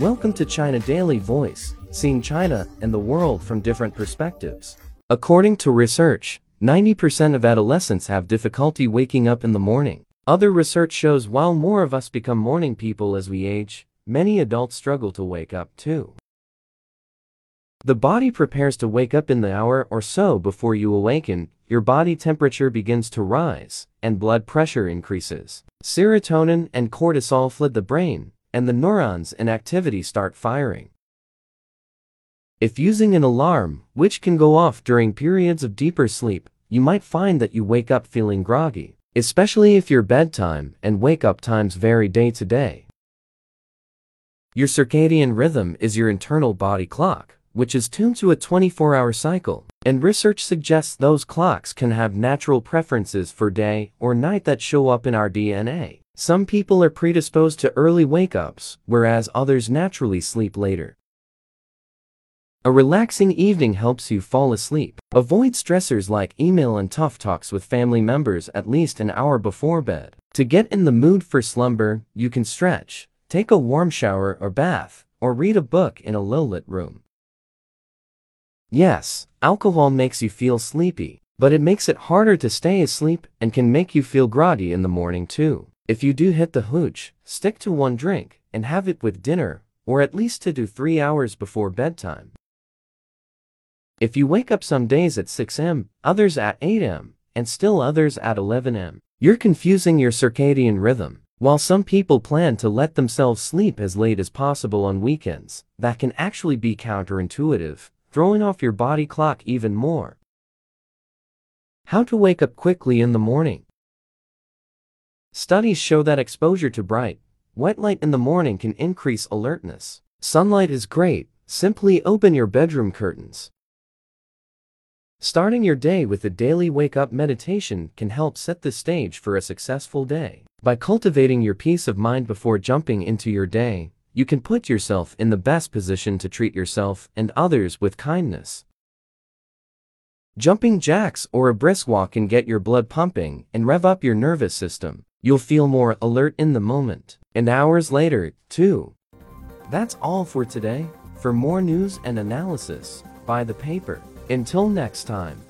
Welcome to China Daily Voice, seeing China and the world from different perspectives. According to research, 90% of adolescents have difficulty waking up in the morning. Other research shows while more of us become morning people as we age, many adults struggle to wake up too. The body prepares to wake up in the hour or so before you awaken, your body temperature begins to rise, and blood pressure increases. Serotonin and cortisol flood the brain, and the neurons in activity start firing. If using an alarm, which can go off during periods of deeper sleep, you might find that you wake up feeling groggy, especially if your bedtime and wake-up times vary day to day. Your circadian rhythm is your internal body clock, which is tuned to a 24-hour cycle, and research suggests those clocks can have natural preferences for day or night that show up in our DNA. Some people are predisposed to early wake-ups, whereas others naturally sleep later. A relaxing evening helps you fall asleep. Avoid stressors like email and tough talks with family members at least an hour before bed. To get in the mood for slumber, you can stretch, take a warm shower or bath, or read a book in a low-lit room. Yes, alcohol makes you feel sleepy, but it makes it harder to stay asleep and can make you feel groggy in the morning too. If you do hit the hooch, stick to one drink and have it with dinner, or at least to do 3 hours before bedtime. If you wake up some days at 6 a.m., others at 8 a.m., and still others at 11 a.m., you're confusing your circadian rhythm. While some people plan to let themselves sleep as late as possible on weekends, that can actually be counterintuitive, throwing off your body clock even more. How to wake up quickly in the morning. Studies show that exposure to bright, white light in the morning can increase alertness. Sunlight is great, simply open your bedroom curtains. Starting your day with a daily wake-up meditation can help set the stage for a successful day. By cultivating your peace of mind before jumping into your day, you can put yourself in the best position to treat yourself and others with kindness. Jumping jacks or a brisk walk can get your blood pumping and rev up your nervous system. You'll feel more alert in the moment, and hours later, too. That's all for today. For more news and analysis, buy the paper. Until next time.